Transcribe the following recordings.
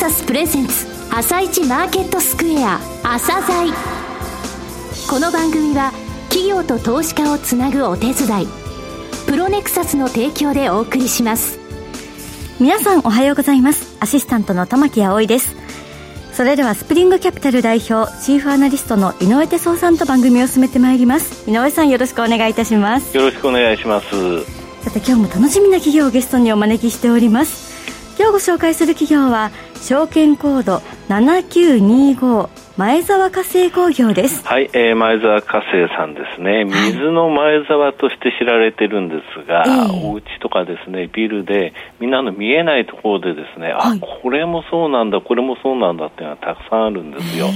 サスプレゼンツ朝市マーケットスクエア朝鮮。この番組は企業と投資家をつなぐお手伝い、プロネクサスの提供でお送りします。皆さんおはようございます。アシスタントの玉木葵です。それではスプリングキャピタル代表チーフアナリストの井上哲夫さんと番組を進めてまいります。井上さん、よろしくお願いいたします。よろしくお願いします。さて、今日も楽しみな企業をゲストにお招きしております。今日ご紹介する企業は証券コード7925前澤化成工業です。はい、前澤化成さんですね。水の前澤として知られてるんですが、お家とかですね、ビルでみんなの見えないところでですね、これもそうなんだ、これもそうなんだっていうのがたくさんあるんですよ。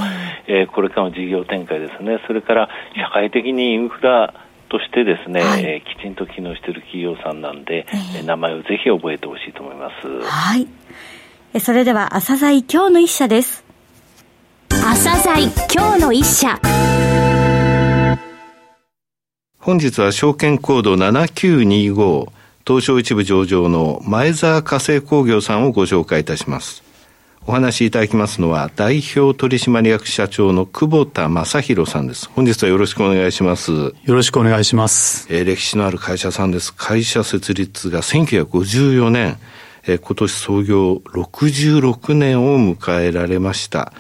これからの事業展開ですね。それから社会的にインフラとしてですね、きちんと機能している企業さんなんで、名前をぜひ覚えてほしいと思います。はい、それでは朝鮮今日の一社です。朝鮮今日の一社、本日は証券コード7925東証一部上場の前澤化成工業さんをご紹介いたします。お話しいただきますのは代表取締役社長の久保田正弘さんです。本日はよろしくお願いします。よろしくお願いします。歴史のある会社さんです。会社設立が1954年、今年創業66年を迎えられました。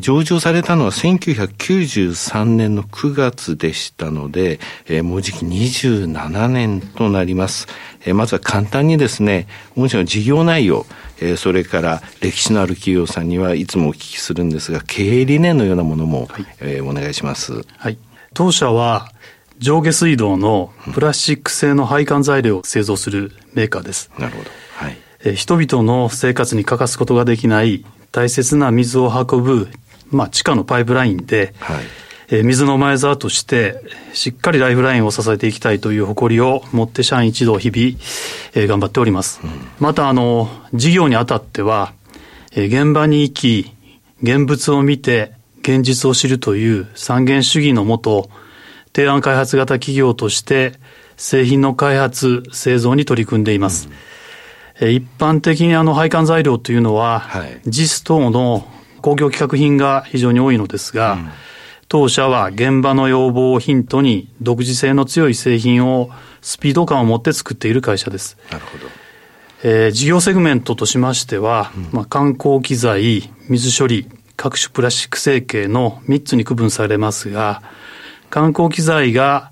上場されたのは1993年の9月でしたので、もうじき27年となります。まずは簡単にですね、御社の事業内容、それから歴史のある企業さんにはいつもお聞きするんですが、経営理念のようなものも、お願いします。はい。当社は上下水道のプラスチック製の配管材料を製造するメーカーです。なるほど。はい。人々の生活に欠かすことができない大切な水を運ぶ、地下のパイプラインで、水の前澤としてしっかりライフラインを支えていきたいという誇りを持って社員一同日々、頑張っております。また事業にあたっては、現場に行き現物を見て現実を知るという三原主義のもと、提案開発型企業として製品の開発製造に取り組んでいます。一般的に配管材料というのは、JIS 等の工業規格品が非常に多いのですが、当社は現場の要望をヒントに独自性の強い製品をスピード感を持って作っている会社です。なるほど。事業セグメントとしましては、観光機材、水処理、各種プラスチック成形の3つに区分されますが、観光機材が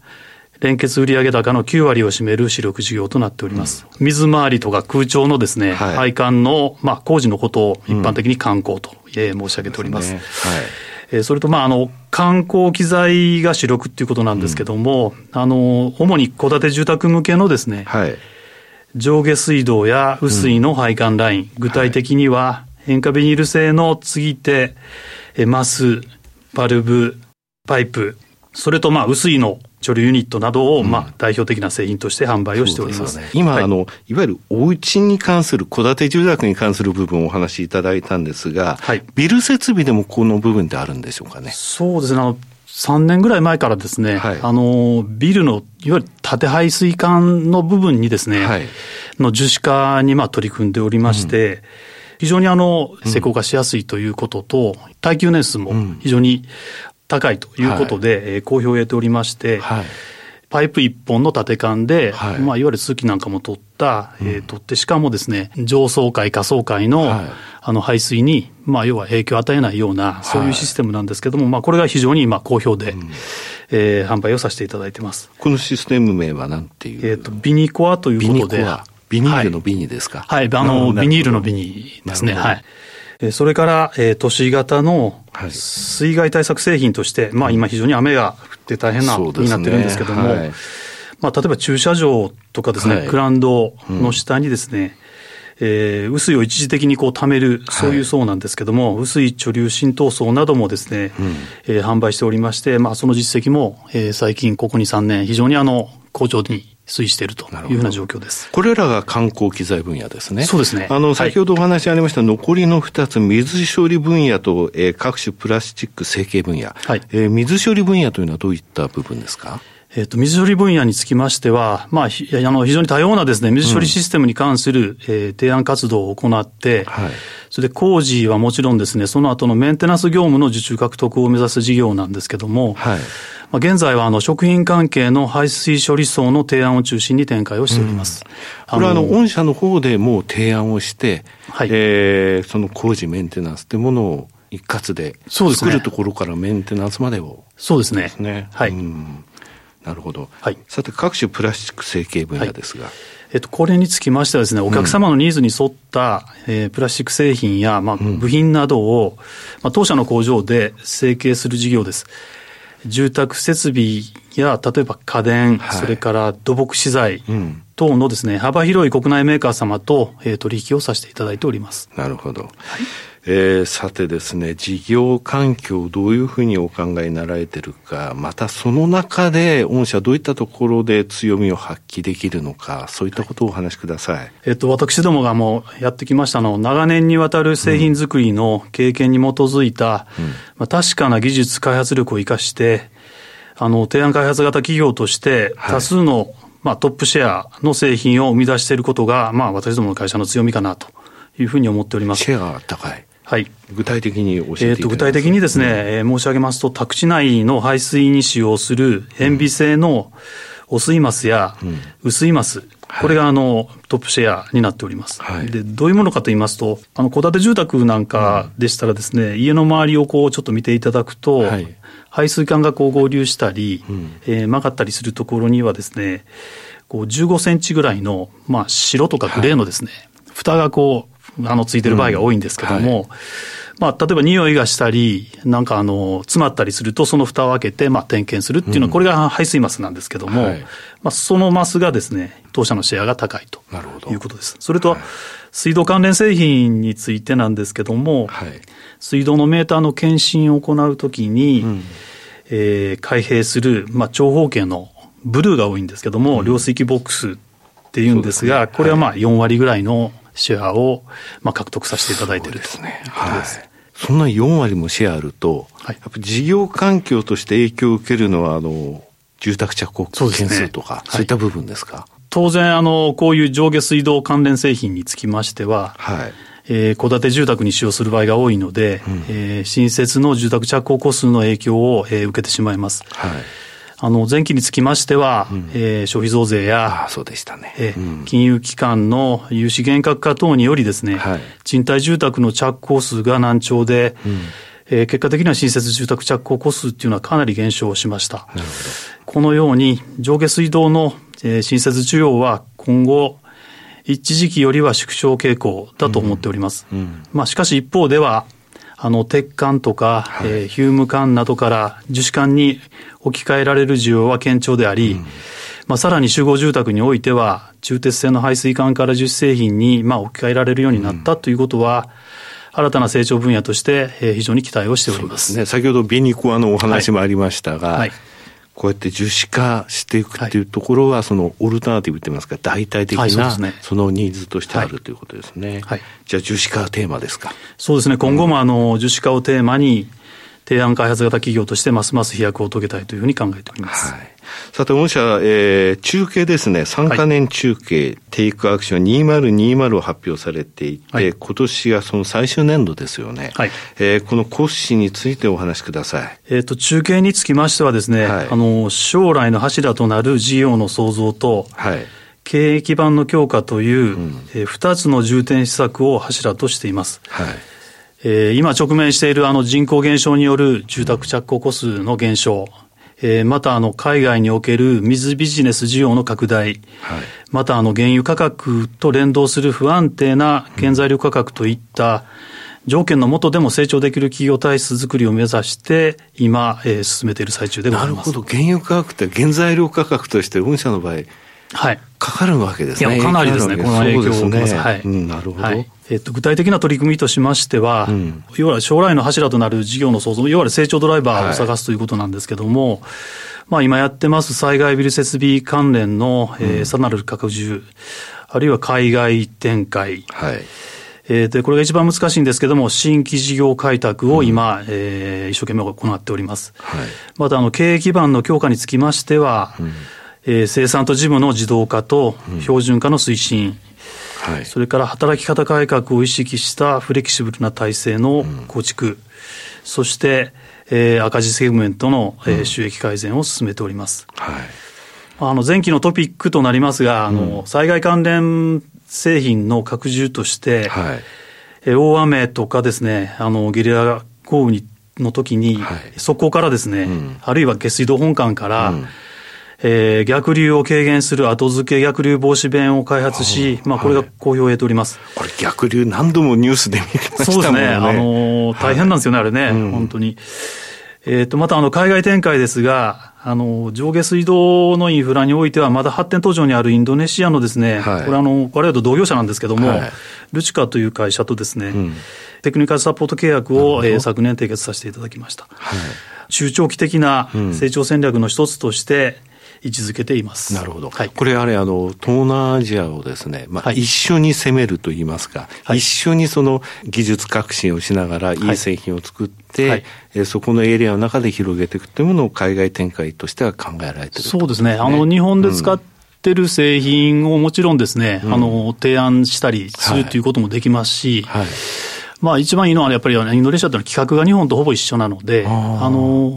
連結売上高の9割を占める主力事業となっております。水回りとか空調のですね、配管の、工事のことを一般的に観光と、申し上げております。それと、観光機材が主力っていうことなんですけども、主に戸建て住宅向けのですね、上下水道や雨水の配管ライン、具体的には塩化ビニール製の継ぎ手、マス、バルブ、パイプ、それと雨水の処理ユニットなどを、代表的な製品として販売をしております。今、いわゆるお家に関する戸建て住宅に関する部分をお話しいただいたんですが、ビル設備でもこの部分ってあるんでしょうかね。そうですね。3年ぐらい前からですね、ビルのいわゆる縦排水管の部分にですね、の樹脂化に取り組んでおりまして、非常に施工がしやすいということと、耐久年数も非常に高いということで、好評を得ておりまして、パイプ1本の縦管で、いわゆる通気なんかも取った、取ってしかもですね、上層階下層階の、排水に、要は影響を与えないような、そういうシステムなんですけども、これが非常に今好評で、販売をさせていただいてます。このシステム名は何ていう？ビニコアということで、ビニールのビニですか？ビニールのビニですね。それから、都市型の水害対策製品として、今非常に雨が降って大変なことになってるんですけども、例えば駐車場とかですね、グラウンドの下にですね、雨水を一時的に溜める、そういう層なんですけども、雨水貯留浸透層などもですね、販売しておりまして、その実績も、最近ここ2、3年、非常に好調に推移しているというふうな状況です。これらが観光機材分野ですね。そうですね。先ほどお話ありました、残りの2つ、水処理分野と、各種プラスチック成形分野。水処理分野というのはどういった部分ですか？水処理分野につきましては、非常に多様なですね、水処理システムに関する、提案活動を行って、はい、それで工事はもちろんですね、その後のメンテナンス業務の受注獲得を目指す事業なんですけども、はい、現在は食品関係の排水処理層の提案を中心に展開をしております。これは御社の方でもう提案をして、はい、その工事メンテナンスというものを一括で作るところからメンテナンスまでを。そうですね。ですね。はい。なるほど。はい。さて各種プラスチック成形分野ですが、はい、これにつきましてはですね、お客様のニーズに沿った、プラスチック製品や、部品などを、当社の工場で成形する事業です。住宅設備や例えば家電、はい、それから土木資材等のですね、幅広い国内メーカー様と、取引をさせていただいております。なるほど。はい。さてですね、事業環境をどういうふうにお考えになられているか、またその中で御社どういったところで強みを発揮できるのか、そういったことをお話しください。はい、私どもがもうやってきました長年にわたる製品作りの経験に基づいた、確かな技術開発力を生かして、提案開発型企業として多数の、トップシェアの製品を生み出していることが、私どもの会社の強みかなというふうに思っております。シェアが高い。はい、具体的に教えていただけますか。具体的にですね、申し上げますと、宅地内の排水に使用する塩ビ製のお水マスや薄いマス、これがトップシェアになっております。はい、でどういうものかと言いますと、戸建て住宅なんかでしたらですね、家の周りをこうちょっと見ていただくと、はい、排水管がこう合流したり、曲がったりするところにはですね、こう15センチぐらいの、白とかグレーのですね、蓋がこうついてる場合が多いんですけども、はい、例えば匂いがしたり、なんか詰まったりすると、その蓋を開けて、点検するっていうのは、これが排水マスなんですけども、はい、そのマスがですね、当社のシェアが高いということです。それと、水道関連製品についてなんですけども、はい、水道のメーターの検診を行うときに、開閉する、長方形のブルーが多いんですけども、量水器ボックスっていうんですが、これは4割ぐらいのシェアを獲得させていただいているということです。はい、そんな4割もシェアあると、やっぱ事業環境として影響を受けるのは住宅着工件数とか、そういった部分ですか。はい、当然こういう上下水道関連製品につきましては、はい、戸建て住宅に使用する場合が多いので、新設の住宅着工戸数の影響を、受けてしまいます。はい、前期につきましては、消費増税や、金融機関の融資厳格化等によりですね、賃貸住宅の着工数が難聴で、結果的には新設住宅着工戸数っていうのはかなり減少しました。なるほど。このように上下水道の、新設需要は今後、一時期よりは縮小傾向だと思っております。しかし一方では、鉄管とか、ヒューム管などから樹脂管に置き換えられる需要は堅調であり、さらに集合住宅においては中鉄製の排水管から樹脂製品に置き換えられるようになったということは、新たな成長分野として、非常に期待をしております。そうですね、先ほどビニコアのお話もありましたが、こうやって樹脂化していくっていうところは、そのオルタナティブって言いますか、代替的なそのニーズとしてあるということですね。じゃあ樹脂化はテーマですか。そうですね、今後も樹脂化をテーマに提案開発型企業としてますます飛躍を遂げたいというふうに考えております。さて御社、中継ですね、3カ年中継、テイクアクション2020を発表されていて、今年がその最終年度ですよね。この骨子についてお話しください。中継につきましてはですね、将来の柱となる事業の創造と、経営基盤の強化という、2つの重点施策を柱としています。今直面している人口減少による住宅着工戸数の減少、また海外における水ビジネス需要の拡大、また原油価格と連動する不安定な原材料価格といった条件の下でも成長できる企業体質づくりを目指して今、進めている最中でございます。なるほど。原油価格って原材料価格として御社の場合、かかるわけですね。かなりですね、この影響を受けます。なるほど。具体的な取り組みとしましては、いわゆる将来の柱となる事業の創造、いわゆる成長ドライバーを探すということなんですけども、今やってます災害ビル設備関連のさらなる拡充、あるいは海外展開、でこれが一番難しいんですけども、新規事業開拓を今、一生懸命行っております。はい、また経営基盤の強化につきましては、生産と事務の自動化と標準化の推進、はい、それから働き方改革を意識したフレキシブルな体制の構築、そして、赤字セグメントの、収益改善を進めております。はい、前期のトピックとなりますが、災害関連製品の拡充として、大雨とかですね、ゲリラ豪雨の時に、側溝からですね、あるいは下水道本館から、逆流を軽減する後付け逆流防止弁を開発し、これが好評を得ております。これ逆流何度もニュースで見ましたもんね。そうですね。大変なんですよね、あれね、本当に。また海外展開ですが、上下水道のインフラにおいてはまだ発展途上にあるインドネシアのですね、これ我々と同業者なんですけども、ルチカという会社とですね、テクニカルサポート契約を、昨年締結させていただきました。中長期的な成長戦略の一つとして、位置づけています。なるほど、これ東南アジアをですね、一緒に攻めるといいますか、一緒にその技術革新をしながらいい製品を作って、そこのエリアの中で広げていくというものを海外展開としては考えられている。そうですね、日本で使ってる製品をもちろんですね、提案したりするということもできますし、一番いいのはやっぱりインドネシアというのは規格が日本とほぼ一緒なので、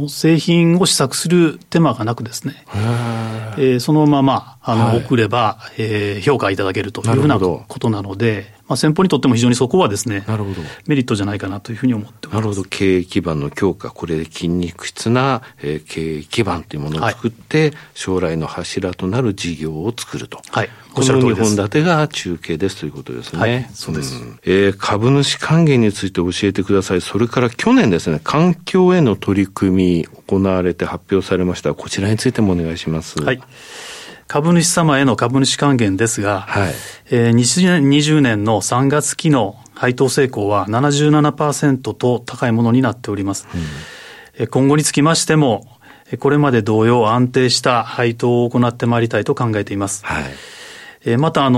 製品を試作する手間がなくですね、そのまま送れば、評価いただけるというふうなことなので、先方にとっても非常にそこはですね、メリットじゃないかなというふうに思っております。なるほど、経営基盤の強化、これで筋肉質な、経営基盤というものを作って、将来の柱となる事業を作ると。この2本立てが中継ですということですね。そうです。株主還元について教えてください。それから去年ですね、環境への取り組み行われて発表されました。こちらについてもお願いします。株主様への株主還元ですが、2020年の3月期の配当成功は 77% と高いものになっております。今後につきましても、これまで同様安定した配当を行ってまいりたいと考えています。また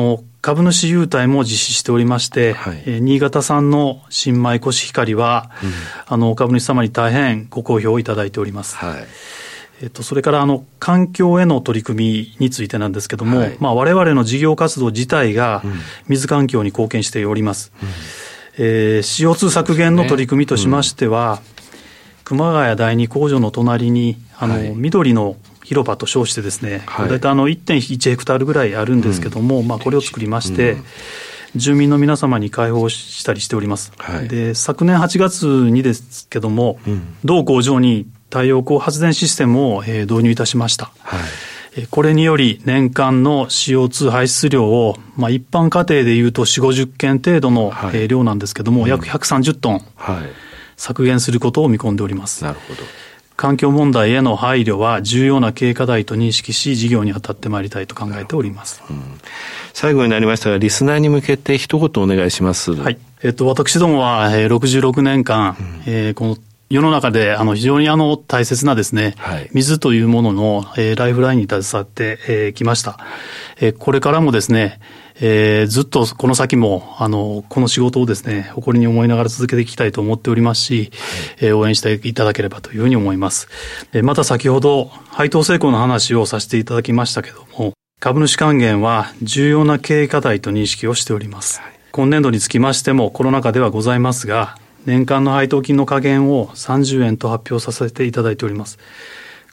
株主優待も実施しておりまして、新潟産の新米コシヒカリは、株主様に大変ご好評いただいております。それから環境への取り組みについてなんですけども、我々の事業活動自体が水環境に貢献しております。CO2 削減の取り組みとしましては、熊谷第二工場の隣に緑の広場と称してですね、大体1.1 ヘクタールぐらいあるんですけども、これを作りまして、住民の皆様に開放したりしております。で、昨年8月にですけども、同工場に太陽光発電システムを導入いたしました。これにより年間の CO2 排出量を、一般家庭でいうと4、50件程度の量なんですけども、約130トン削減することを見込んでおります。なるほど。環境問題への配慮は重要な経営課題と認識し、事業に当たってまいりたいと考えております。最後になりましたが、リスナーに向けて一言お願いします。私どもは66年間、この世の中で非常に大切なですね、水というもののライフラインに携わってきました。これからもですね、ずっとこの先もこの仕事をですね、誇りに思いながら続けていきたいと思っておりますし、応援していただければというふうに思います。また先ほど配当成功の話をさせていただきましたけども、株主還元は重要な経営課題と認識をしております。今年度につきましてもコロナ禍ではございますが、年間の配当金の下限を30円と発表させていただいております。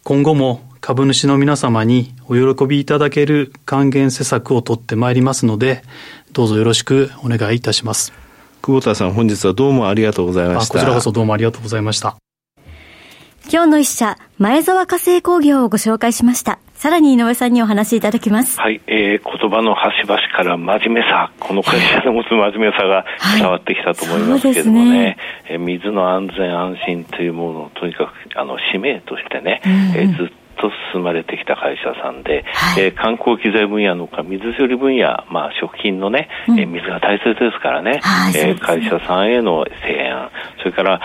今後も株主の皆様にお喜びいただける還元施策を取ってまいりますので、どうぞよろしくお願いいたします。久保田さん、本日はどうもありがとうございました。こちらこそどうもありがとうございました。今日の一社、前沢化成工業をご紹介しました。さらに井上さんにお話しいただきます。言葉の端々から真面目さ、この会社の持つ真面目さが伝わってきたと思いますけどもね、水の安全安心というものをとにかく使命としてね、ずっとと進まれてきた会社さんで、はい、観光機材分野のほか水処理分野、まあ、食品のね、水が大切ですからね、会社さんへの提案、それから、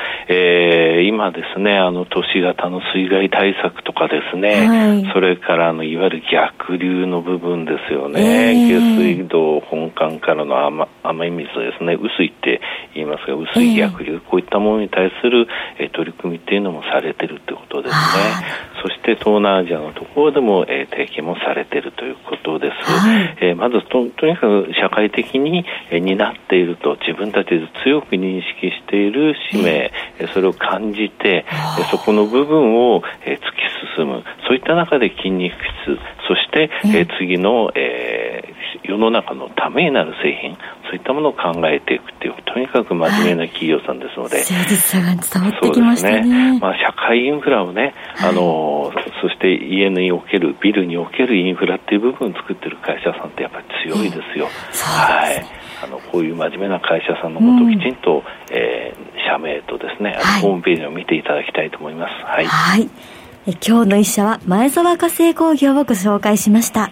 今ですね都市型の水害対策とかですね、はい、それからいわゆる逆流の部分ですよね、下水道本館からの雨水ですね、雨水って言いますが、雨水逆流、こういったものに対する、取り組みっていうのもされてるということですね。そして東南アジアのところでも、提携もされているということです、はいまず とにかく社会的に担っていると自分たちで強く認識している使命、それを感じて、そこの部分を、突き進む、そういった中で筋肉質、そして、次の、世の中のためになる製品、そういったものを考えていくという、とにかく真面目な企業さんですので、誠実さが伝わってきましたね。そうですね、まあ、社会インフラをね、そして家におけるビルにおけるインフラっていう部分を作ってる会社さんってやっぱり強いですよ、はい、こういう真面目な会社さんのことをきちんと、社名とですね、はい、ホームページを見ていただきたいと思います。はい、はい、今日の一社は前沢化成工業をご紹介しました。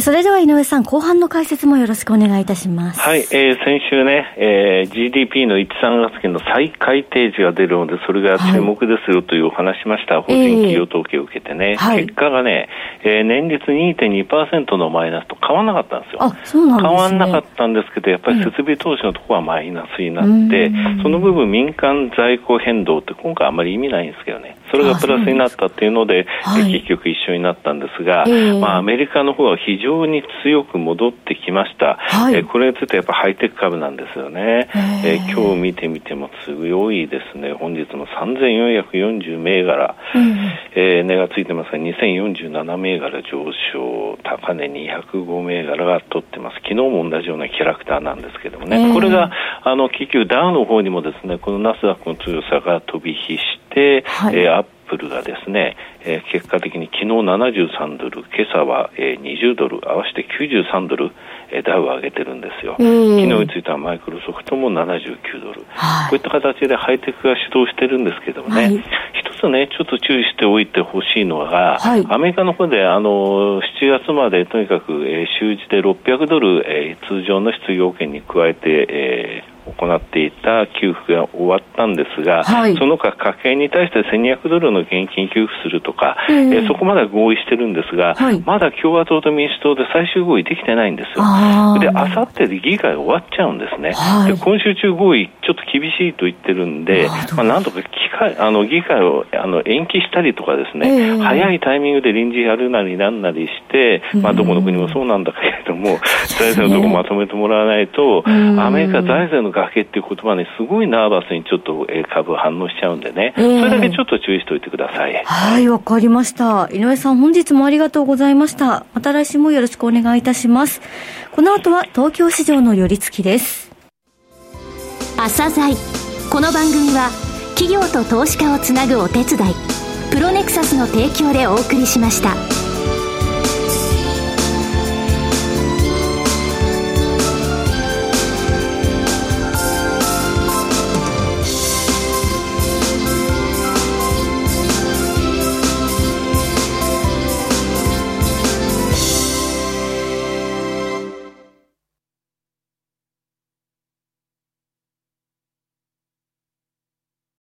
それでは井上さん、後半の解説もよろしくお願いいたします。はい、先週ね、GDP の1、3月期の再改定値が出るので、それが注目ですよというお話しました、はい、法人企業統計を受けてね、結果がね、年率 2.2% のマイナスと変わらなかったんですよ。あ、そうなんですね。変わらなかったんですけど、やっぱり設備投資のところはマイナスになって、その部分民間在庫変動って今回あまり意味ないんですけどね、それがプラスになったっていうので、結局一緒になったんですが、まあ、アメリカの方は非常に強く戻ってきました、はい、これについてやっぱハイテク株なんですよね、今日見てみても強いですね。本日も3440銘柄、値がついてますが2047銘柄上昇、高値205銘柄が取ってます。昨日も同じようなキャラクターなんですけどもね、これが結局ダウの方にもですね、このナスダックの強さが飛び火して、はい、アップアップルがですね、結果的に昨日73ドル、今朝は20ドル、合わせて93ドル、ダウを上げてるんですよ。昨日についてはマイクロソフトも79ドル、はい、こういった形でハイテクが主導してるんですけどもね、はい、一つね、ちょっと注意しておいてほしいのが、はい、アメリカの方で7月までとにかく、週次で600ドル、通常の失業保険に加えて、行っていた給付が終わったんですが、はい、その他家計に対して1200ドルの現金給付するとか、そこまで合意してるんですが、はい、まだ共和党と民主党で最終合意できてないんですよ。で、あさってで議会終わっちゃうんですね、はい、で今週中合意ちょっと厳しいと言ってるんで、まあ、なんとか議会を延期したりとかですね、早いタイミングで臨時やるなりなんなりして、まあ、どこの国もそうなんだけれども、財政のところまとめてもらわないと、アメリカ財政の崖っていう言葉ね、すごいナーバスにちょっと株反応しちゃうんでね、それだけちょっと注意しておいてください。はい、わかりました。井上さん、本日もありがとうございました。また来週もよろしくお願いいたします。この後は東京市場の寄り付きです。朝鮮、この番組は企業と投資家をつなぐお手伝い、プロネクサスの提供でお送りしました。